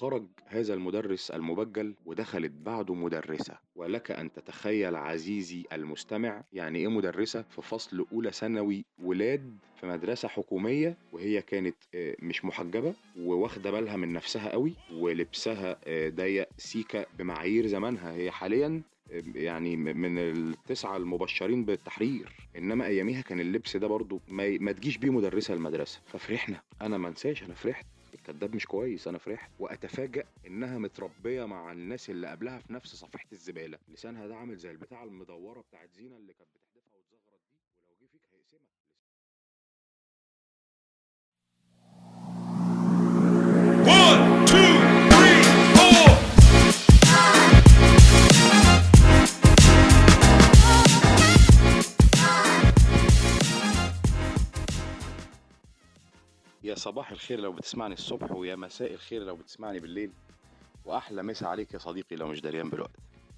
خرج هذا المدرس المبجل ودخلت بعده مدرسة. ولك أن تتخيل عزيزي المستمع يعني إيه مدرسة في فصل أولى ثانوي ولاد في مدرسة حكومية، وهي كانت مش محجبة وواخدة بالها من نفسها قوي، ولبسها ضيق سيكة بمعايير زمانها. هي حاليا يعني من التسعة المبشرين بالتحرير، إنما أياميها كان اللبس ده برضو ما تجيش بيه مدرسة المدرسة. ففرحنا، أنا ما انساش، أنا فرحت، الكذاب مش كويس، أنا فرحت. وأتفاجأ إنها متربية مع الناس اللي قبلها في نفس صفحة الزبالة، لسانها ده عامل زي البتاعة المدورة بتاعت زينة اللي كانت بتحدفها وتزغرت دي، ولو جه فيك هيقسمك. يا صباح الخير لو بتسمعني الصبح، ويا مساء الخير لو بتسمعني بالليل، واحلى مسا عليك يا صديقي لو مش دريان بالوقت.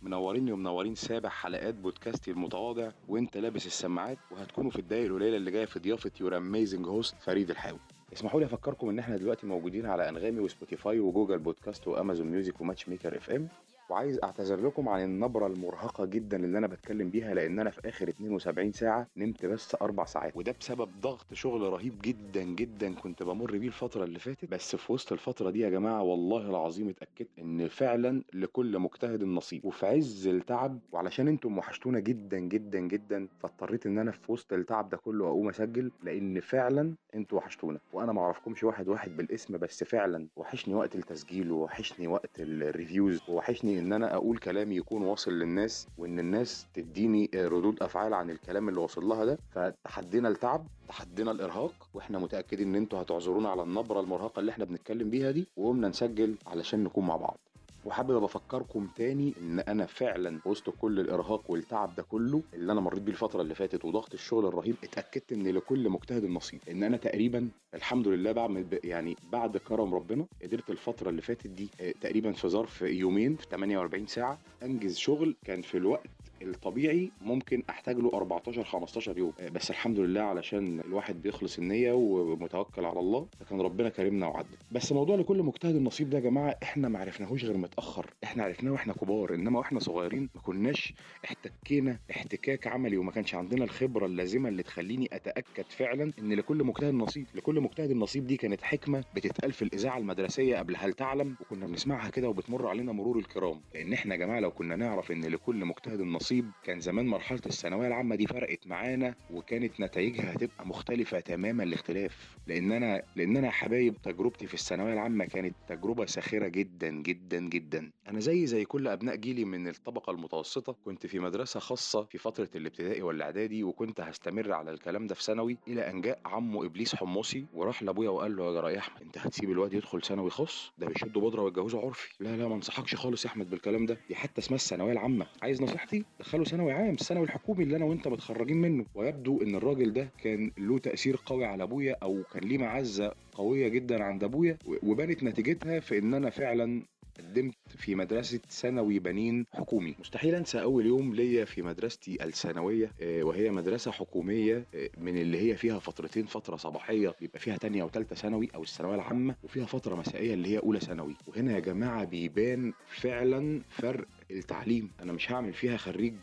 منوريني ومنورين سابع حلقات بودكاستي المتواضع وانت لابس السماعات، وهتكونوا في الدقايق القليله اللي جايه في ضيافه يور اميزنج هوست فريد الحاوي. اسمحوا لي افكركم ان احنا دلوقتي موجودين على انغامي وسبوتيفاي وجوجل بودكاست وامازون ميوزك وماتش ميكر FM. وعايز اعتذر لكم عن النبره المرهقه جدا اللي انا بتكلم بيها، لان انا في اخر 72 ساعه نمت بس 4 ساعات، وده بسبب ضغط شغل رهيب جدا جدا كنت بمر بيه الفتره اللي فاتت. بس في وسط الفتره دي يا جماعه والله العظيم اتاكدت ان فعلا لكل مجتهد نصيب، وفي عز التعب، وعلشان انتم وحشتونا جدا جدا جدا، فاضطريت ان انا في وسط التعب ده كله اقوم اسجل، لان فعلا انتم وحشتونا. وانا ما اعرفكمش واحد واحد بالاسم، بس فعلا وحشني وقت التسجيل، ووحشني وقت الريفيوز، ووحشني ان انا اقول كلامي يكون واصل للناس، وان الناس تديني ردود افعال عن الكلام اللي واصل لها ده. فتحدينا التعب، تحدينا الارهاق، واحنا متاكدين ان انتوا هتعذرونا على النبره المرهقه اللي احنا بنتكلم بيها دي، وقمنا نسجل علشان نكون مع بعض. وحابب افكركم تاني ان انا فعلا وسط كل الارهاق والتعب ده كله اللي انا مريت بيه الفتره اللي فاتت وضغط الشغل الرهيب، اتاكدت ان لكل مجتهد النصيب. ان انا تقريبا الحمد لله بعمل يعني بعد كرم ربنا قدرت الفتره اللي فاتت دي تقريبا في ظرف يومين في 48 ساعه انجز شغل كان في الوقت الطبيعي ممكن احتاج له 14-15 يوم. بس الحمد لله علشان الواحد بيخلص النيه ومتوكل على الله، فكان ربنا كريمنا وعدل. بس موضوع لكل مجتهد النصيب ده يا جماعه احنا ما عرفناهوش غير متاخر، احنا عرفناه واحنا كبار، انما واحنا صغيرين ما كناش احتكينا احتكاك عملي، وما كانش عندنا الخبره اللازمه اللي تخليني اتاكد فعلا ان لكل مجتهد نصيب. لكل مجتهد النصيب دي كانت حكمه بتتقال في الاذاعه المدرسيه قبل هل تعلم، وكنا بنسمعها كده وبتمر علينا مرور الكرام، لان احنا يا جماعه لو كنا نعرف ان لكل مجتهد النصيب كان زمان مرحلة الثانوية العامة دي فرقت معانا، وكانت نتائجها هتبقى مختلفة تماما الاختلاف. لأن أنا حبايب تجربتي في الثانوية العامة كانت تجربة ساخرة جدا جدا جدا. أنا زي كل أبناء جيلي من الطبقة المتوسطة كنت في مدرسة خاصة في فترة الابتدائي والإعدادي، وكنت هستمر على الكلام ده في ثانوي، إلى أن جاء عمو إبليس حمصي وراح لأبويا وقال له يا جراي أحمد، أنت هتسيب الواد يدخل ثانوي خاص؟ ده بيشدوا بودرة ويتجوزوا عرفي. لا ما انصحكش خالص يا أحمد بالكلام ده، دي حتى اسمها الثانوية العامة. عايز نصيحتي؟ دخلوا ثانوي عام، الثانوي الحكومي اللي انا وانت متخرجين منه. ويبدو ان الراجل ده كان له تاثير قوي على ابويا، او كان ليه معزه قويه جدا عند ابويا، وبانت نتيجتها في ان انا فعلا قدمت في مدرسة ثانوي بنين حكومي. مستحيل انسى اول يوم ليا في مدرستي الثانوية، وهي مدرسة حكومية من اللي هي فيها فترتين، فترة صباحية بيبقى فيها تانية وتالتة ثانوي او الثانوية العامة، وفيها فترة مسائية اللي هي اولى ثانوي. وهنا يا جماعة بيبان فعلا فرق التعليم. انا مش هعمل فيها خريج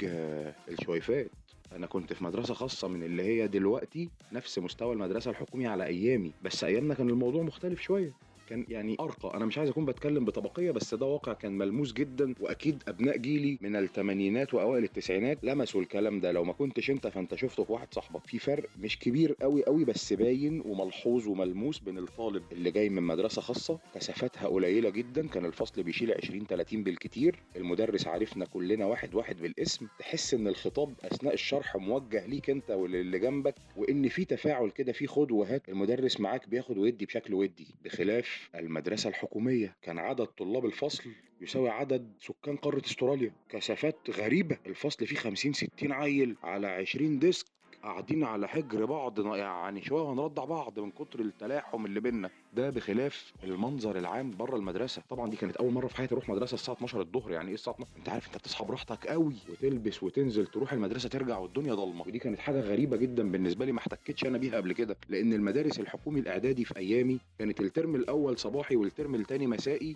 الشويفات، انا كنت في مدرسه خاصه من اللي هي دلوقتي نفس مستوى المدرسه الحكومي على ايامي، بس ايامنا كان الموضوع مختلف شويه، كان يعني ارقى. انا مش عايز اكون بتكلم بطبقيه، بس ده واقع كان ملموس جدا، واكيد ابناء جيلي من الثمانينات واوائل التسعينات لمسوا الكلام ده. لو ما كنتش انت فانت شفته في واحد صاحبك. في فرق مش كبير قوي بس باين وملحوظ وملموس بين الطالب اللي جاي من مدرسه خاصه كثافتها قليله جدا، كان الفصل بيشيل 20-30 بالكتير، المدرس عارفنا كلنا واحد بالاسم، تحس ان الخطاب اثناء الشرح موجه ليك انت واللي جنبك، وان في تفاعل كده، في خد وهات، المدرس معاك بياخد ويدي بشكل ودي. بخلاف المدرسة الحكومية كان عدد طلاب الفصل يساوي عدد سكان قارة استراليا، كثافات غريبة، الفصل فيه 50-60 عيل على 20 ديسك قاعدين على حجر بعض، يعني شوية هنرضع بعض من كتر التلاحم اللي بينا. ده بخلاف المنظر العام بره المدرسه. طبعا دي كانت اول مره في حياتي اروح مدرسه الساعه 12 الظهر، يعني ايه الساعه 12؟ انت عارف انت بتصحى براحتك قوي وتلبس وتنزل تروح المدرسه ترجع والدنيا ضلمه، ودي كانت حاجه غريبه جدا بالنسبه لي، ما احتكتش انا بيها قبل كده. لان المدارس الحكومي الاعدادي في ايامي كانت الترم الاول صباحي والترم الثاني مسائي،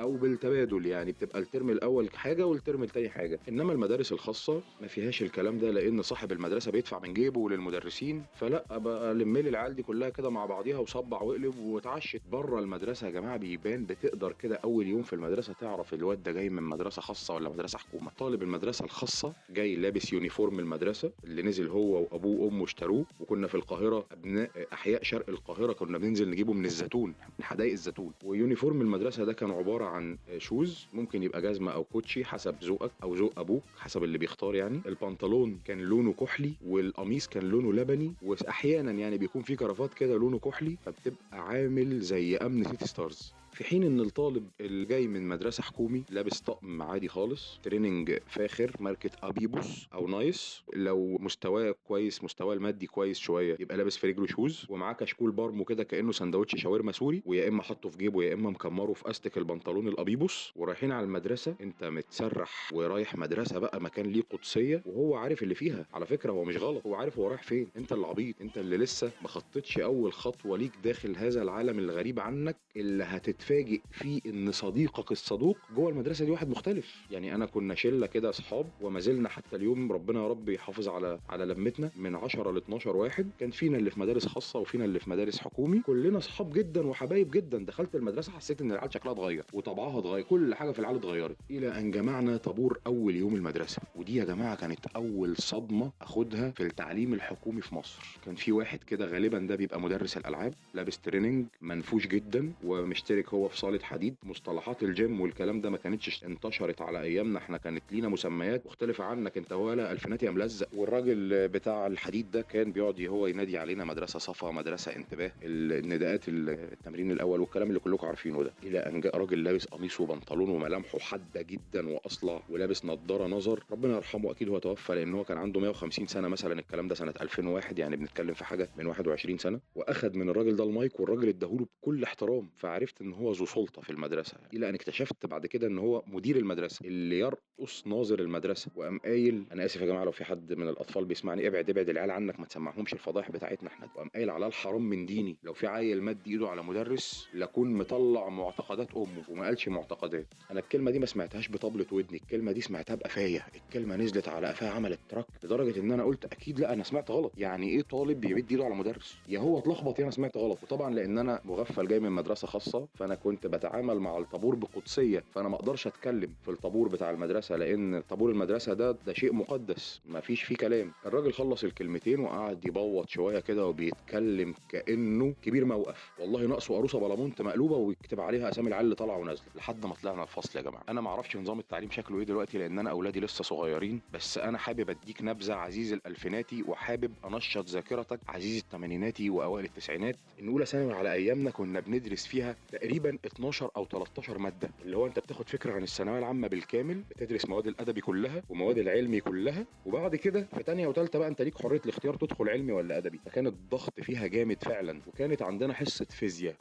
او بالتبادل، يعني بتبقى الترم الاول حاجه والترم الثاني حاجه. انما المدارس الخاصه ما فيهاش الكلام ده، لان صاحب المدرسه بيدفع من جيبه للمدرسين، فلا بقى لملي العيال دي كلها كده مع بعضيها وصبع واقلب واتعشت بره المدرسه. يا جماعه بيبان، بتقدر كده اول يوم في المدرسه تعرف الواد ده جاي من مدرسه خاصه ولا مدرسه حكومه. طالب المدرسه الخاصه جاي لابس يونيفورم المدرسه اللي نزل هو وابوه وامه اشتروه، وكنا في القاهره ابناء احياء شرق القاهره كنا بننزل نجيبه من الزيتون، من حدائق الزيتون. ويونيفورم المدرسه ده كان عباره عن شوز، ممكن يبقى جزمه او كوتشي حسب ذوقك او ذوق ابوك حسب اللي بيختار يعني. البنطلون كان لونه كحلي، والقميص كان لونه لبني، واحيانا يعني بيكون في كرافات كده لونه كحلي، فبتبقى عامل زي امن سيتي ستارز. في حين ان الطالب اللي جاي من مدرسه حكومي لابس طقم عادي خالص، تريننج فاخر ماركه ابيبوس او نايس، لو مستواه كويس، مستواه المادي كويس شويه، يبقى لابس في رجله شوز ومعاه كشكول بارمو كده كانه سندوتش شاورما سوري، ويا اما حاطه في جيبه يا اما مكمره في استك البنطلون الابيبوس، ورايحين على المدرسه. انت متسرح ورايح مدرسه بقى مكان ليه قدسيه، وهو عارف اللي فيها. على فكره هو مش غلط، هو عارف هو رايح فين. انت اللي عبيط، انت اللي لسه ما خطيتش اول خطوه ليك داخل هذا العالم الغريب عنك، اللي تتفاجئ فيه ان صديقك الصدوق جوه المدرسه دي واحد مختلف. يعني انا كنا شله كده اصحاب، وما زلنا حتى اليوم، ربنا يا رب يحافظ على لمتنا، من 10 ل 12 واحد، كان فينا اللي في مدارس خاصه وفينا اللي في مدارس حكومي، كلنا اصحاب جدا وحبايب جدا. دخلت المدرسه حسيت ان العيال شكلها اتغير وطبعها اتغير، كل حاجه في العيال اتغيرت، الى ان جمعنا طابور اول يوم المدرسه. ودي يا جماعه كانت اول صدمه اخدها في التعليم الحكومي في مصر. كان في واحد كده غالبا ده بيبقى مدرس الالعاب، لابس تريننج منفوش جدا ومشترك هو في صاله حديد. مصطلحات الجيم والكلام ده ما كانتش انتشرت على ايامنا احنا، كانت لينا مسميات مختلفه عنك انت، ولا الفينات يا ملزق. والراجل بتاع الحديد ده كان بيقعد هو ينادي علينا مدرسه صفا، مدرسه انتباه، النداءات، التمرين الاول والكلام اللي كلكم عارفينه ده. الى ان جاء راجل لابس قميص وبنطلون وملامحه حاده جدا واصلع، ولابس نضاره نظر، ربنا يرحمه، اكيد هو توفى لان هو كان عنده 150 سنه مثلا، الكلام ده سنه 2001، يعني بنتكلم في حاجه من 21 سنه. واخد من الراجل ده المايك، والراجل اداهوله بكل احترام، فعرفت ان هو ذو سلطه في المدرسه. الى ان اكتشفت بعد كده ان هو مدير المدرسه اللي يرقص ناظر المدرسه، وقام قايل، انا اسف يا جماعه لو في حد من الاطفال بيسمعني، ابعد العيال عنك، ما تسمعهمش الفضايح بتاعتنا احنا. وقام قايل، على الحرام من ديني لو في عيل مد ايده على مدرس لكون مطلع معتقدات امه. وما قالش معتقدات، انا الكلمه دي ما سمعتهاش بطبلة ودني، الكلمه دي سمعتها بقفايا، الكلمه نزلت على قفايا عملت ترك، لدرجه ان انا قلت اكيد لا، انا سمعت غلط. يعني ايه طالب بيمد ايده على مدرس؟ يا هو اتلخبط يا انا سمعت غلط. وطبعا لان انا مغفل جاي من مدرسه خاصه، فانا كنت بتعامل مع الطابور بقدسيه، فانا ما اقدرش اتكلم في الطابور بتاع المدرسه، لان طابور المدرسه ده شيء مقدس، ما فيش فيه كلام. الراجل خلص الكلمتين وقعد يبوط شويه كده وبيتكلم كانه كبير موقف، والله ناقصه قاروصه بلامونت مقلوبه ويكتب عليها اسامي العيال اللي طالعه ونازله، لحد ما طلعنا الفصل. يا جماعه انا ما اعرفش نظام التعليم شكله ايه دلوقتي، لان انا اولادي لسه صغيرين، بس انا حابب اديك نبذه عزيز الالفيناتي، وحابب انشط ذاكرتك عزيز الثمانيناتي واوائل التسعينات. ان اولى ثانوي على ايامنا كنا بندرس فيها تقريبا 12 او 13 ماده، اللي هو انت بتاخد فكره عن الثانويه العامه بالكامل، بتدرس مواد الادبي كلها ومواد العلمي كلها، وبعد كده في ثانيه وثالثه بقى انت ليك حريه الاختيار تدخل علمي ولا ادبي. فكان الضغط فيها جامد فعلا، وكانت عندنا حصه فيزياء.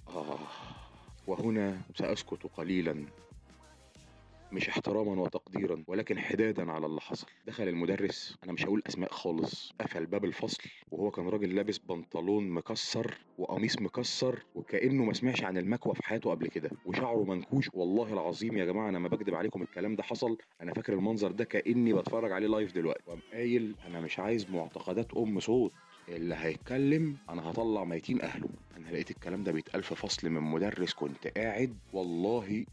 وهنا ساسكت قليلا، مش احتراما وتقديرا ولكن حدادا على اللي حصل. دخل المدرس، انا مش هقول اسماء خالص، قفل باب الفصل، وهو كان راجل لابس بنطلون مكسر وقميص مكسر، وكانه ما سمعش عن المكوى في حياته قبل كده، وشعره منكوش. والله العظيم يا جماعه انا ما بكدب عليكم، الكلام ده حصل، انا فاكر المنظر ده كاني بتفرج عليه لايف دلوقتي. وقام قايل، انا مش عايز معتقدات ام صوت، اللي هيتكلم انا هطلع ميتين اهله. انا لقيت الكلام ده بيتقال في فصل من مدرس كنت قاعد والله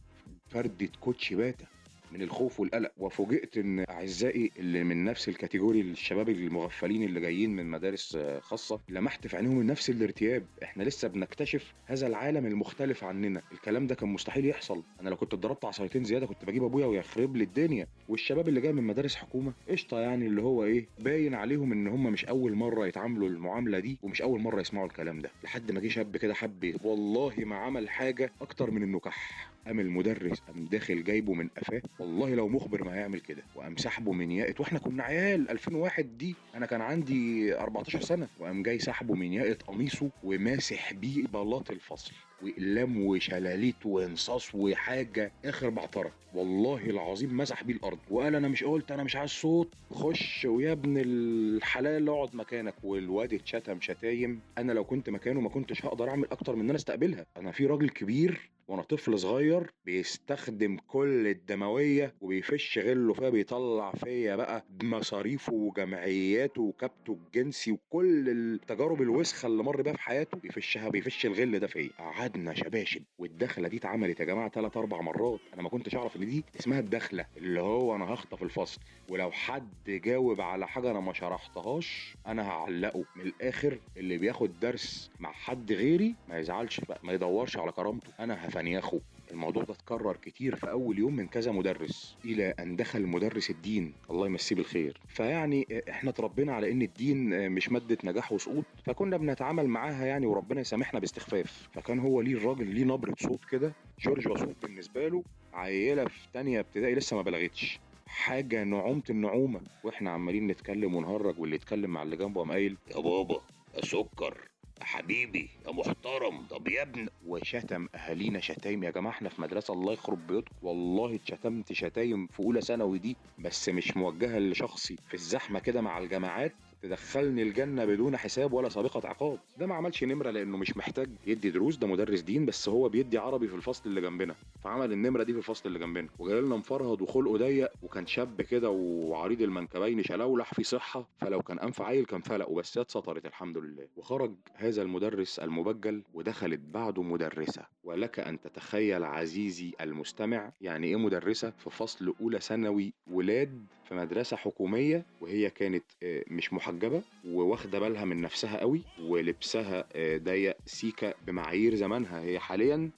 فردة كوتشي باتا من الخوف والقلق. وفوجئت ان اعزائي اللي من نفس الكاتيجوري، الشباب المغفلين اللي جايين من مدارس خاصه، لمحت في عينيهم نفس الارتياب، احنا لسه بنكتشف هذا العالم المختلف عننا. الكلام ده كان مستحيل يحصل، انا لو كنت اتضربت عصايتين زياده كنت بجيب ابويا ويخرب لي الدنيا. والشباب اللي جاي من مدارس حكومه قشطه، يعني اللي هو ايه، باين عليهم ان هم مش اول مره يتعاملوا المعامله دي ومش اول مره يسمعوا الكلام ده. لحد ما جه شاب كده حب، والله ما عمل حاجه اكتر من النكح. قام المدرس قام داخل جايبه من قفاه، والله لو مخبر ما هيعمل كده، وقام سحبه من ياقه، واحنا كنا عيال 2001 دي، انا كان عندي 14 سنه، وقام جاي سحبه من ياقه قميصه وماسح بيه بلاط الفصل. واقلام وشلاليت وانصاص وحاجه اخر بعترة، والله العظيم مسح بيه الارض وقال انا مش قلت، انا مش عايز صوت، خش ويا ابن الحلال اقعد مكانك. والواد اتشتم شتايم انا لو كنت مكانه ما كنتش هقدر اعمل اكتر من ان انا استقبلها. انا في راجل كبير وانا طفل صغير بيستخدم كل الدمويه وبيفش غله فيها، بيطلع فيا بقى بمصاريفه وجمعياته وكابته الجنسي وكل التجارب الوسخه اللي مر بيها في حياته بيفشها، بيفش الغل ده فيا. قعدنا شباشب، والدخله دي اتعملت يا جماعه 3-4 مرات، انا ما كنتش اعرف ان دي اسمها الدخله، اللي هو انا هخطف الفصل ولو حد جاوب على حاجه انا ما شرحتهاش انا هعلقه. من الاخر اللي بياخد درس مع حد غيري ما يزعلش بقى، ما يدورش على كرامته، انا هفنياخه. الموضوع ده اتكرر كتير في اول يوم من كذا مدرس، الى ان دخل مدرس الدين الله يمسيه بالخير. فيعني احنا اتربينا على ان الدين مش ماده نجاح وسقوط، فكنا بنتعامل معاها يعني وربنا يسامحنا باستخفاف. فكان هو ليه الراجل ليه نبره صوت كده، جورج وسوق بالنسبه له عيله في تانية ابتدائي لسه ما بلغتش، حاجه نعومه النعومه. واحنا عمالين نتكلم ونهرج، واللي يتكلم مع اللي جنبه قام قايل يا بابا يا سكر يا حبيبي يا محترم طب يا ابن، وشتم اهالينا شتايم. يا جماعه احنا في مدرسه الله يخرب بيوتكم، والله اتشتمت شتايم في اولى ثانوي دي، بس مش موجهه لشخصي، في الزحمه كده مع الجماعات تدخلني الجنه بدون حساب ولا سابقه عقاب. ده ما عملش نمره لانه مش محتاج يدي دروس، ده مدرس دين، بس هو بيدي عربي في الفصل اللي جنبنا، فعمل النمره دي في الفصل اللي جنبنا وجاي لنا مفرهد وخلقه ضيق، وكان شاب كده وعريض المنكبين شلولح في صحه، فلو كان انف عيل كان فلقه، بس هي اتسطرت الحمد لله. وخرج هذا المدرس المبجل ودخلت بعده مدرسه، ولك ان تتخيل عزيزي المستمع يعني ايه مدرسه في فصل اولى ثانوي ولاد في مدرسه حكوميه، وهي كانت مش محجبه وواخده بالها من نفسها قوي، ولبسها ضيق سيكه بمعايير زمانها، هي حاليا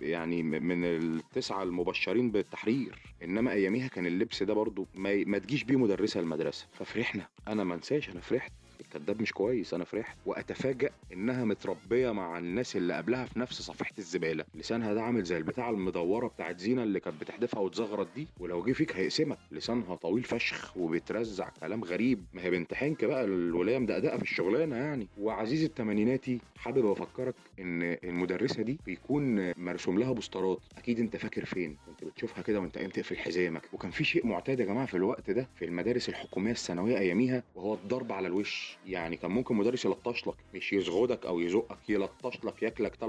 يعني من 9 المبشرين بالتحرير، انما اياميها كان اللبس ده برضو ما تجيش بيه مدرسه المدرسه. ففرحنا، انا ما انساش انا فرحت، الكذاب مش كويس، انا فرحت. واتفاجأ انها متربيه مع الناس اللي قبلها في نفس صفحه الزباله، لسانها ده عامل زي البتاعه المدوره بتاعت زينه اللي كانت بتحدفها وتزغرط دي، ولو جه فيك هيقسمك، لسانها طويل فشخ وبترزع كلام غريب، ما هي بنت حنكه بقى الولايه مدقدقه في الشغلانه يعني. وعزيزي التمانيناتي حابب افكرك ان المدرسه دي بيكون مرسوم لها بوسترات، اكيد انت فاكر فين كنت بتشوفها كده وانت قايم تقفل حزامك، وكان في شيء معتاد يا جماعه في الوقت ده في المدارس الحكوميه الثانويه اياميها، وهو الضرب على الوش. يعني كان ممكن مدرس يلطشلك، مش يزغدك او يزقك، يلطشلك ياكلك 3-4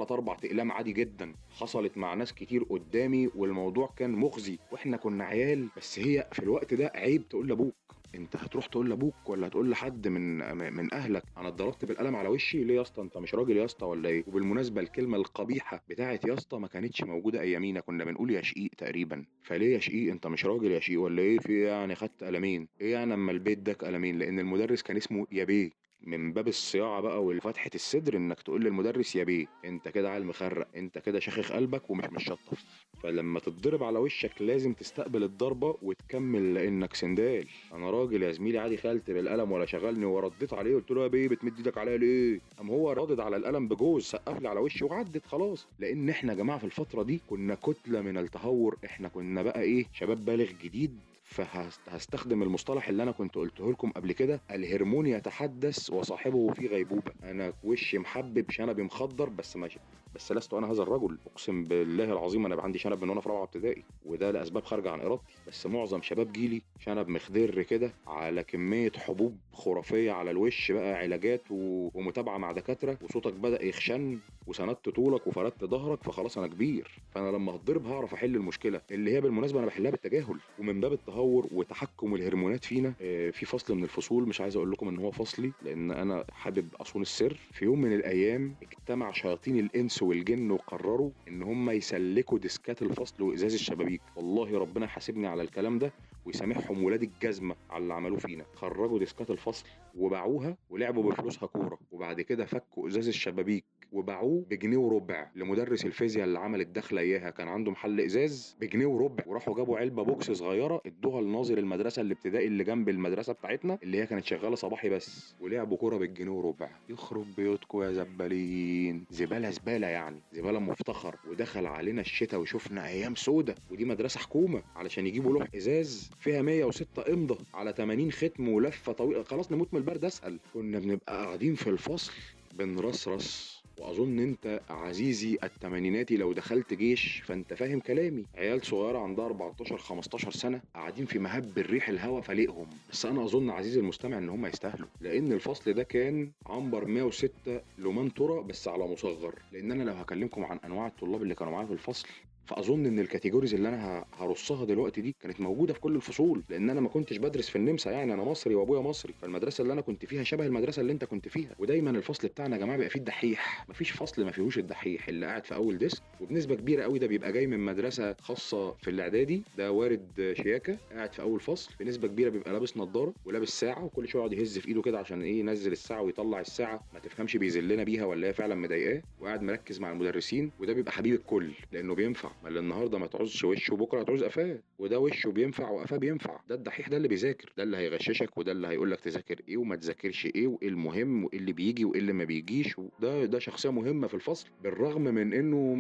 اقلام عادي جدا. حصلت مع ناس كتير قدامي والموضوع كان مخزي، واحنا كنا عيال، بس هي في الوقت ده عيب تقول لابوك، انت هتروح تقول لابوك ولا هتقول لحد من اهلك انا اتضربت بالقلم على وشي؟ ليه يا اسطى انت مش راجل يا اسطى ولا ايه؟ وبالمناسبه الكلمه القبيحه بتاعت يا اسطى ما كانتش موجوده ايامينا، كنا بنقول يا شقيق تقريبا، فليه يا شقيق انت مش راجل يا شقيق ولا ايه؟ في يعني خدت قلمين ايه يعني اما البيت ده قلمين؟ لان المدرس كان اسمه يا بيه، من باب الصياعه بقى والفتحة الصدر انك تقول للمدرس يا بيه انت كده عيل مخرق، انت كده شاخخ قلبك ومش مشطف. فلما تتضرب على وشك لازم تستقبل الضربه وتكمل لانك سندال. انا راجل يا زميلي عادي، خالت بالقلم ولا شغلني، ورديت عليه قلت له يا بيه بتمد ايدك عليا ليه؟ قام هو رادد على القلم بجوز، سقف لي على وشي وعدت خلاص. لان احنا يا جماعه في الفتره دي كنا كتله من التهور، احنا كنا بقى ايه شباب بالغ جديد، فهستخدم المصطلح اللي انا كنت قلته لكم قبل كده، الهرمون يتحدث وصاحبه في غيبوبه. انا وشي محبب، شنبي مخضر، بس ماشي، بس لست انا هذا الرجل، اقسم بالله العظيم انا عندي شنب من وانا في رابعه ابتدائي، وده لاسباب خارجه عن ارادتي، بس معظم شباب جيلي شنب مخضر كده، على كميه حبوب خرافيه على الوش بقى، علاجات ومتابعه مع دكاتره، وصوتك بدا يخشن، وسندت طولك وفردت ظهرك، فخلاص انا كبير، فانا لما هتضرب هعرف احل المشكله، اللي هي بالمناسبه انا بحلها بالتجاهل ومن باب التهور وتحكم الهرمونات فينا. في فصل من الفصول، مش عايز اقول لكم ان هو فصلي لان انا حابب اصون السر، في يوم من الايام اجتمع شياطين الانس والجن وقرروا ان هم يسلكوا ديسكات الفصل وازاز الشبابيك، والله ربنا حاسبني على الكلام ده ويسامحهم ولاد الجزمه على اللي عملوه فينا. خرجوا ديسكات الفصل وباعوها ولعبوا بفلوسها كوره، وبعد كده فكوا ازاز الشبابيك وباعوه ب1.25 جنيه لمدرس الفيزياء اللي عمل الدخله اياها، كان عنده محل ازاز ب1.25 جنيه، وراحوا جابوا علبه بوكس صغيره ادوها لناظر المدرسه الابتدائي اللي جنب المدرسه بتاعتنا اللي هي كانت شغاله صباحي بس، ولعبوا كوره ب1.25 جنيه. يخرب بيوتكم يا زبالين، زباله زباله يعني، زباله مفتخر. ودخل علينا الشتاء وشفنا ايام سودة، ودي مدرسه حكومه، علشان يجيبوا لوح ازاز فيها 106 امضه على 80 ختم ولفه طويله، خلاص نموت من البرد اسهل. كنا بنبقى قاعدين في الفصل بنرصرص واظن انت عزيزي التمانيناتي لو دخلت جيش فانت فاهم كلامي. عيال صغيره عندها 14 15 سنه قاعدين في مهب الريح الهوا فليقهم. بس انا اظن عزيزي المستمع ان هم يستاهلوا، لان الفصل ده كان عنبر 106 لمنتورة بس على مصغر. لان انا لو هكلمكم عن انواع الطلاب اللي كانوا معايا في الفصل، فاظن ان الكاتيجوريز اللي انا هرصها دلوقتي دي كانت موجوده في كل الفصول، لان انا ما كنتش بدرس في النمسا، يعني انا مصري وابويا مصري، فالمدرسه اللي انا كنت فيها شبه المدرسه اللي انت كنت فيها. ودايما الفصل بتاعنا يا جماعه بيبقى فيه الدحيح، مفيش فصل ما فيهوش الدحيح اللي قاعد في اول ديسك، وبنسبه كبيره قوي ده بيبقى جاي من مدرسه خاصه في الاعدادي. ده وارد شياكه قاعد في اول فصل، بنسبه كبيره بيبقى لابس نظاره ولابس ساعه، وكل شويه يقعد يهز في ايده كده عشان ايه ينزل الساعه ويطلع الساعه، ما تفهمش بيذلنا بيها ولا هي فعلا مضايقاه، وقاعد مركز مع المدرسين. وده بيبقى حبيب الكل لانه بينفع، ما اللي النهارده ما تعوزش وشه بكره هتعوز قفاه، وده وشه بينفع وقفاه بينفع. ده الدحيح، ده اللي بيذاكر، ده اللي هيغششك، وده اللي هيقول لك تذاكر ايه وما تذاكرش ايه، وايه المهم وايه اللي بيجي وايه اللي ما بيجيش. ده شخصيه مهمه في الفصل بالرغم من انه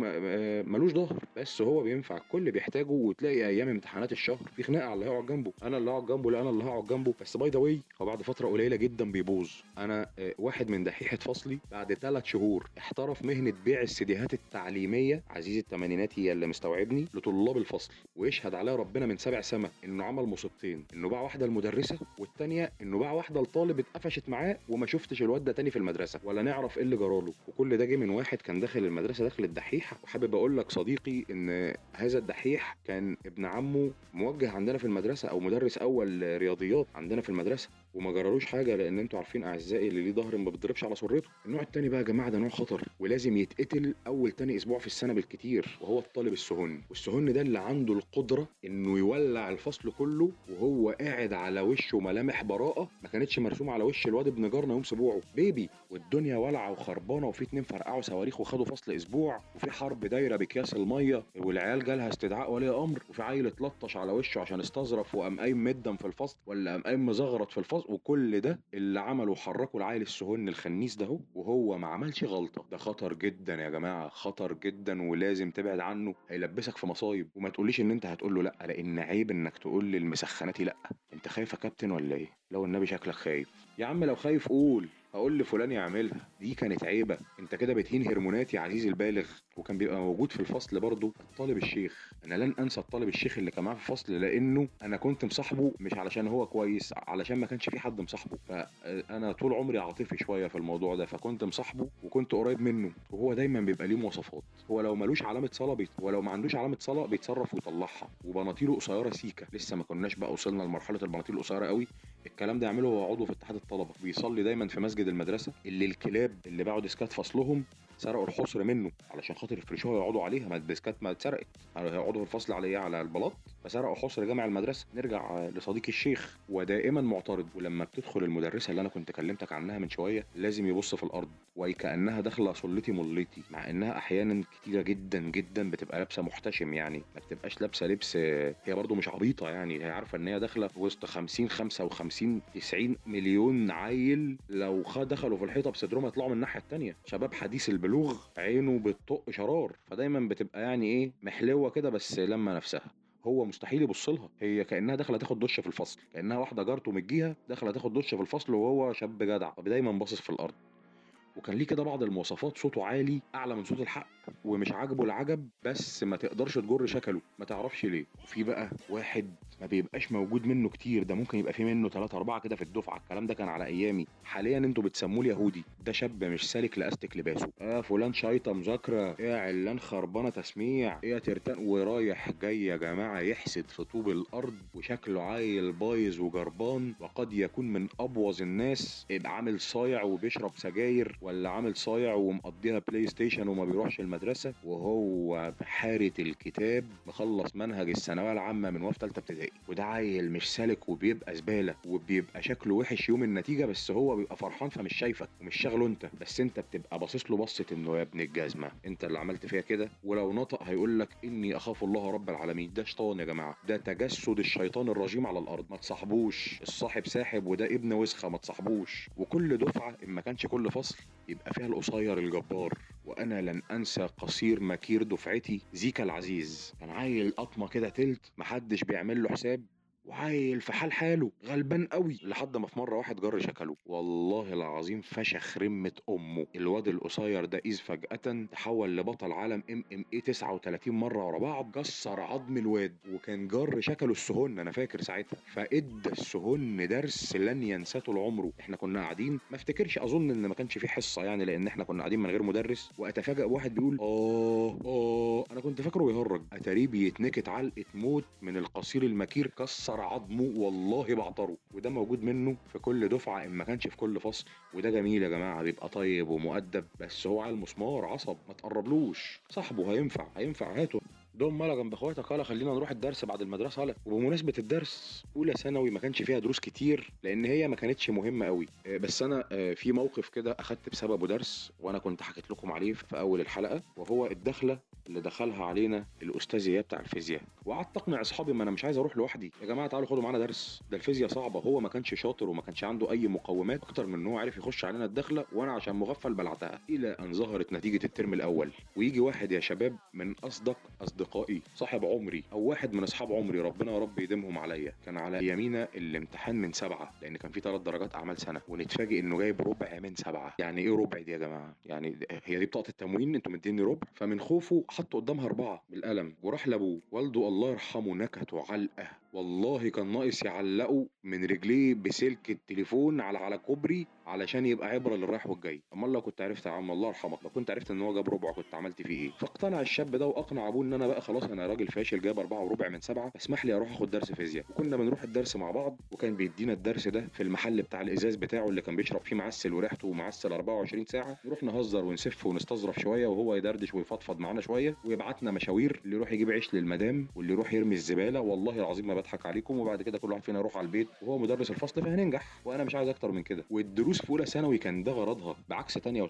ملوش ظهر، بس هو بينفع الكل بيحتاجه. وتلاقي ايام امتحانات الشهر في خناقه على اللي هيقعد جنبه، انا اللي هقعد جنبه، لا انا اللي هقعد جنبه. بس باي ذا واي هو بعد فتره قليله جدا بيبوظ. انا واحد من دحيحه فصلي بعد 3 شهور احترف مهنه بيع السيديهات التعليميه عزيزي التمانيناتي اللي مستوعبني لطلاب الفصل، ويشهد عليها ربنا من 7 سما انه عمل مصيبتين، انه باع واحده المدرسه، والثانيه انه باع واحده لطالب اتقفشت معاه، وما شفتش الواد ده تاني في المدرسه ولا نعرف ايه اللي جراله. وكل ده جه من واحد كان داخل المدرسه داخل الدحيح. وحابب اقول لك صديقي ان هذا الدحيح كان ابن عمه موجه عندنا في المدرسه او مدرس اول رياضيات عندنا في المدرسه، وما جرالوش حاجه، لان انتوا عارفين اعزائي اللي ليه ظهر ما بيتضربش على سرته. النوع الثاني بقى يا جماعه ده نوع خطر، ولازم يتقتل اول ثاني اسبوع في السنه بالكتير، وهو الطالب السهن. والسهن ده اللي عنده القدره انه يولع الفصل كله وهو قاعد على وشه ملامح براءه ما كانتش مرسومه على وش الواد ابن جارنا يوم سبوعه بيبي، والدنيا ولعه وخربانه، وفي 2 فرقعوا صواريخ وخدوا فصل اسبوع، وفي حرب دايره بكياس الميه، والعيال جالها استدعاء ولي امر، وفي عيل اتلطش على وشه عشان استظرف وقام قايم مدم في الفصل، ولا قام قايم مزغرط في الفصل. وكل ده اللي عمله وحركوا العيل السهن الخنيس ده وهو ما عملش غلطه. ده خطر جدا يا جماعه، خطر جدا ولازم تبعد عنه، هيلبسك في مصايب. وما تقوليش ان انت هتقول له لا، لان عيب انك تقول للمسخناتي لا. انت خايف يا كابتن ولا ايه؟ لو النبي شكلك خايف يا عم، لو خايف قول، هقول لفلان يعملها. دي كانت عيبه، انت كده بتهين هرمونات يا عزيزي البالغ. وكان بيبقى موجود في الفصل برضو الطالب الشيخ. انا لن انسى الطالب الشيخ اللي كان معاه في الفصل، لانه انا كنت مصاحبه مش علشان هو كويس، علشان ما كانش في حد مصاحبه. فانا طول عمري عاطفي شويه في الموضوع ده، فكنت مصاحبه وكنت قريب منه، وهو دايما بيبقى ليه مواصفات. هو لو ملوش علامه صلاه ولو ما عندوش علامه صلاه بيتصرف ويطلعها، وبناطيله قصيره سيكه. لسه ما كناش بقى وصلنا لمرحله البناطيل القصيره قوي. الكلام ده يعمله هو عضو في اتحاد الطلبه، بيصلي دايما في مسجد المدرسه، اللي الكلاب اللي باعوا ديسكات فصلهم سرقوا الحصر منه علشان خاطر يفرشوها ويقعدوا عليها، ما الديسكات ما اتسرقت، هيقعدوا في الفصل على ايه، على البلاط، فسرقوا حصر جامع المدرسه. نرجع لصديقي الشيخ، ودائما معترض. ولما بتدخل المدرسه اللي انا كنت كلمتك عنها من شويه لازم يبص في الارض، وكأنها داخله صلتي ملتي، مع انها احيانا كتيره جدا جدا بتبقى لابسه محتشم، يعني ما بتبقاش لابسه لبس، هي برده مش عبيطه، يعني هي عارفه ان هي داخله وسط 50 55 90 مليون عيل، لو دخلوا في الحيطه بصدرهم هيطلعوا من الناحيه الثانيه، شباب حديث البلوغ عينه بتطق شرار، فدايما بتبقى يعني ايه محلوه كده بس لما نفسها. هو مستحيل يبص لها، هي كانها داخله تاخد دش في الفصل، كانها واحده جارته مديها داخله تاخد دش في الفصل وهو شاب جدع، فدايما باصص في الارض. وكان ليه كده بعض المواصفات، صوته عالي اعلى من صوت الحق، ومش عاجبه العجب، بس ما تقدرش تجر شكله، ما تعرفش ليه. وفي بقى واحد ما بيبقاش موجود منه كتير، ده ممكن يبقى فيه منه 3 4 كده في الدفعه، الكلام ده كان على ايامي، حاليا انتوا بتسموه اليهودي. ده شاب مش سالك لاستك لباسه، فلان شايطه مذاكره، علان خربانه تسميع، ترتان، ورايح جاي يا جماعه يحسد في طوب الارض، وشكله عيل بايظ وجربان، وقد يكون من ابوظ الناس، يبقى عامل صايع وبيشرب سجاير، ولا عامل صايع ومقضيها بلاي ستيشن وما بيروحش المدرسه، وهو بحاره الكتاب مخلص منهج الثانويه العامه من وهو في 3 ابتدائي. وده عيل مش سالك وبيبقى زباله، وبيبقى شكله وحش يوم النتيجه، بس هو بيبقى فرحان فمش شايفك ومش شاغله انت، بس انت بتبقى باصص له بصه انه يا ابن الجزمه انت اللي عملت فيها كده، ولو نطق هيقول لك اني اخاف الله رب العالمين. ده شيطان يا جماعه، ده تجسد الشيطان الرجيم على الارض، ما تصاحبوش، الصاحب ساحب، وده ابن وسخه ما تصاحبوش. وكل دفعه اما كانش كل فصل يبقى فيها القصير الجبار، وانا لن انسى قصير مكير دفعتي زيكا العزيز، كان عيل قطمه كده تلت، محدش بيعمل له حساب، وعايل في حال حاله غلبان قوي، لحد ما في مره واحد جر شكله، والله العظيم فشخ رمه امه. الواد القصير ده اذ فجاه تحول لبطل عالم MMA 39 مره ورا بعض، كسر عظم الواد وكان جر شكله السهن، انا فاكر ساعتها، فادى السهن درس لن ينساه طول عمره. احنا كنا قاعدين، ما افتكرش اظن ان ما كانش في حصه يعني، لان احنا كنا قاعدين من غير مدرس، واتفاجئ واحد بيقول اه انا كنت فاكره بيهرج، اتاريه بيتنكت علقه موت من القصير المكير، كسر عظمه والله بعطره. وده موجود منه في كل دفعه ان ما كانش في كل فصل، وده جميل يا جماعه، بيبقى طيب ومؤدب، بس هو على المسمار عصب، ما تقربلوش، صاحبه هينفع هاته. ده مالا جنب اخواتك، يلا خلينا نروح الدرس بعد المدرسه. يلا، وبمناسبه الدرس، اولى ثانوي ما كانش فيها دروس كتير لان هي ما كانتش مهمه قوي، بس انا في موقف كده اخدت بسببه درس، وانا كنت حكيت لكم عليه في اول الحلقه، وهو الدخله اللي دخلها علينا الاستاذيه بتاع الفيزياء. وقعدت اقنع اصحابي ما انا مش عايز اروح لوحدي، يا جماعه تعالوا خدوا معانا درس، ده الفيزياء صعبه. هو ما كانش شاطر وما كانش عنده اي مقومات اكتر من ان هو عارف يخش علينا الدخله، وانا عشان مغفل بلعتها، الى ان ظهرت نتيجه الترم الاول، ويجي واحد يا شباب من اصدقائي، صاحب عمري او واحد من اصحاب عمري، ربنا يا رب يديمهم عليا، كان على يمينا الامتحان من 7، لان كان في 3 درجات اعمال سنه، ونتفاجئ انه جايب ربع من 7. يعني ايه ربع دي يا جماعه؟ يعني هي دي بطاقه التموين، انتوا مديني ربع؟ فمن خوفه حطوا قدامها 4 بالقلم، وراح لابوه، والده الله يرحمه نكته علقه، والله كان ناقص يعلقه من رجليه بسلك التليفون على كوبري علشان يبقى عبره للرايح والجاي. امال لو كنت عرفت يا عم الله يرحمك، لو كنت عرفت ان هو جاب ربع كنت عملت فيه ايه؟ فاقتنع الشاب ده واقنع ابوه ان انا بقى خلاص انا راجل فاشل جايب 4.25 من 7، اسمح لي اروح اخد درس فيزياء. وكنا بنروح الدرس مع بعض، وكان بيدينا الدرس ده في المحل بتاع الازاز بتاعه اللي كان بيشرب فيه معسل، وريحته معسل 24 ساعه. نروح نهزر ونسف ونستظرف شويه، وهو يدردش ويفضفض معانا شويه، ويبعتنا مشاوير، اللي يروح يجيب عيش للمدام، واللي يروح يرمي الزباله، والله العظيم ما بضحك عليكم. وبعد كده كل واحد فينا يروح على البيت، وهو مدرس الفصل فهننجح، وانا مش عايز اكتر من كده. والدروس في اولى ثانوي كان ده غرضها، بعكس ثانيه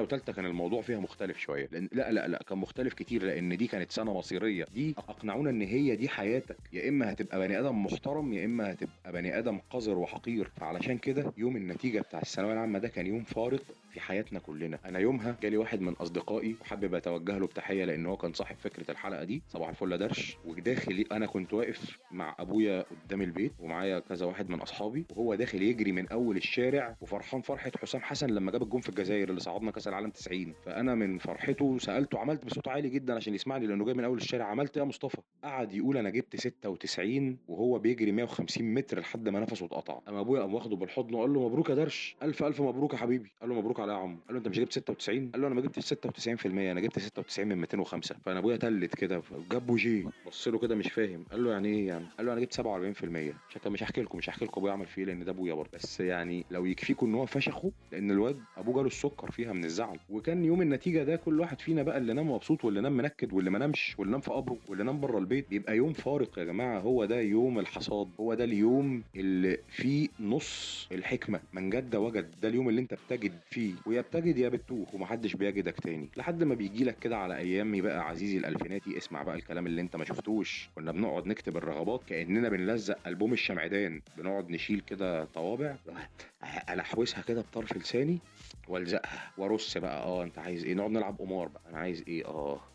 وثالثه كان الموضوع فيها مختلف شويه، لان لا كان مختلف كتير، لان دي كانت سنه مصيريه، دي اقنعونا ان هي دي حياتك، يا اما هتبقى بني ادم محترم، يا اما هتبقى بني ادم قذر وحقير. فعلشان كده يوم النتيجه بتاع الثانويه العامه ده كان يوم فارق في حياتنا كلنا. انا يومها جالي واحد من اصدقائي، وحابب اتوجه له بتحيه لان هو كان صاحب فكره الحلقه دي، صباح الفل يا درش. وداخل انا كنت واقف مع ابويا قدام البيت، ومعايا كذا واحد من اصحابي، وهو داخل يجري من اول الشارع وفرحان فرحه حسام حسن لما جاب الجون في الجزائر اللي صعدنا كاس العالم 90. فانا من فرحته سالته، عملت بصوت عالي جدا عشان يسمعني لانه جاي من اول الشارع، عملت ايه يا مصطفى؟ قعد يقول انا جبت 96 وهو بيجري 150 متر لحد ما نفسه اتقطع. اما ابويا قام واخده بالحضن وقال له مبروك يا درش، الف مبروك يا حبيبي. قال له مبروك على ايه يا عم؟ قال له انت مش جبت 96؟ قال له انا ما جبتش 96%، انا جبت 96 من 205. فانا ابويا تلت كده، جاب وجيه بص له كده مش فاهم، قال له يعني ايه يعني؟ قال له انا جبت 47%. عشان مش هحكي لكم ابويا عمل فيه ايه لان ده ابويا برضه، بس يعني لو يكفيكم ان هو فشخه، لان الواد ابوه جاله السكر فيها من الزعل. وكان يوم النتيجه ده كل واحد فينا بقى اللي نام مبسوط، واللي نام منكد، واللي ما نامش، واللي نام في قبره، واللي نام بره البيت. بيبقى يوم فارق يا جماعه، هو ده يوم الحصاد، هو ده اليوم اللي فيه نص الحكمه، من جد وجد، ده اليوم اللي انت بتجد فيه، ويا بتجد يا بتتوه ومحدش بيجدك تاني. لحد ما بيجي لك كده على ايامي بقى عزيزي الالفيناتي، اسمع بقى الكلام اللي انت ما شفتوش. كنا بنقعد نكتب الرغبات كاننا بنلزق البوم الشمعدان، بنقعد نشيل كده طوابع، احوسها كده بطرف لساني والزقها وارص بقى انت عايز ايه، نقعد نلعب قمار بقى، انا عايز ايه،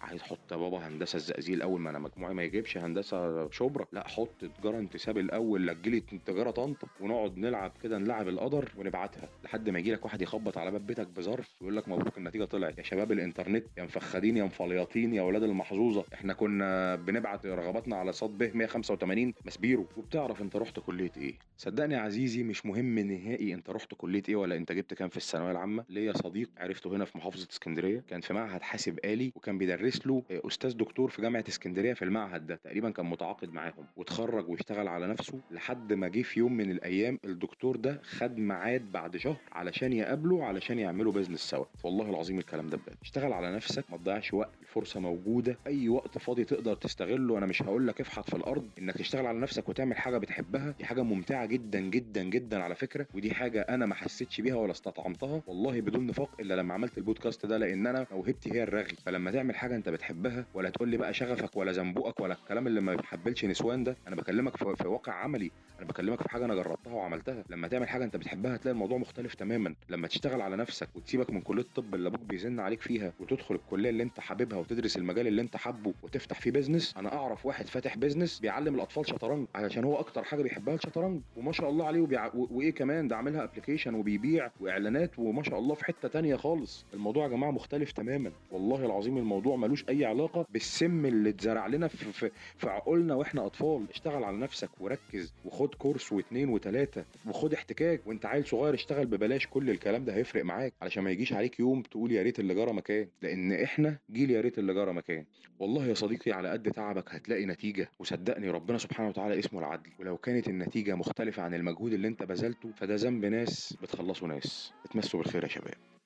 عايز حط بابا هندسه الزقازيق اول، ما انا مجموعي ما يجيبش هندسه شبرا، لا حط تجاره انتساب الاول، لجلي تجاره طنطا، ونقعد نلعب كده، نلعب القدر ونبعتها. لحد ما يجي لك واحد يخبط على باب بيتك بظرف ويقول لك مبروك النتيجه طلعت. يا شباب الانترنت، يا مفخدين يا مفلياطين يا اولاد المحظوظه، احنا كنا بنبعت رغباتنا على صاد به 185 مسبيرو، وبتعرف انت رحت كليه ايه. صدقني يا عزيزي مش مهم نهائي انت رحت كليه ايه ولا انت جبت كام في الثانويه العامه. ليا صديق عرفته هنا في محافظه اسكندريه، كان في معهد حاسب آلي، وكان بيدرس له استاذ دكتور في جامعه اسكندريه في المعهد ده، تقريبا كان متعاقد معاهم، واتخرج واشتغل على نفسه لحد ما جه في يوم من الايام الدكتور ده خد ميعاد بعد شهر علشان يقابله علشان يعملوا بيزنس سوا. والله العظيم الكلام ده بجد. اشتغل على نفسك، ما تضيعش وقت، الفرصه موجوده، اي وقت فاضي تقدر تستغله. انا مش هقول لك افحط في الارض، انك تشتغل على نفسك وتعمل حاجه بتحبها دي حاجه ممتعه جدا جدا جدا على فكره، ودي حاجه انا ما حسيتش بيها ولا استطعمتها والله بدون نفاق الا لما عملت البودكاست ده، لان انا موهبتي هي الرغي. فلما تعمل حاجه انت بتحبها، ولا تقول لي بقى شغفك ولا زنبوقك ولا الكلام اللي ما بيحبلش نسوان ده، انا بكلمك في واقع عملي، انا بكلمك في حاجه انا جربتها وعملتها. لما تعمل حاجه انت بتحبها هتلاقي الموضوع مختلف تماما. لما تشتغل على نفسك وتسيبك من كليه الطب اللي ابوك بيزن عليك فيها وتدخل الكليه اللي انت حاببها وتدرس المجال اللي انت حابه وتفتح فيه بيزنس. انا اعرف واحد فاتح بيزنس بيعلم الاطفال شطرنج علشان هو اكتر حاجه بيحبها الشطرنج، وما شاء الله عليه وايه كمان ده عاملها ابلكيشن وبيبيع واعلانات وما شاء الله في حته ثانيه خالص. الموضوع يا جماعه مختلف تماما، والله العظيم الموضوع ملوش اي علاقه بالسم اللي اتزرع لنا في عقولنا واحنا اطفال. اشتغل على نفسك وركز وخد كورس واثنين وثلاثه وخد احتكاك وانت عيل صغير، اشتغل ببلاش، كل الكلام ده هيفرق معاك علشان ما يجيش عليك يوم تقول يا ريت اللي جرى مكان، لان احنا جيل يا ريت اللي جرى مكان. والله يا صديقي على قد تعبك هتلاقي نتيجه، وصدقني ربنا سبحانه وتعالى اسمه العدل، ولو كانت النتيجه مختلفه عن المجهود اللي انت بذلته فده ذنب ناس بتخلصوا ناس. اتمسوا بالخير يا شباب.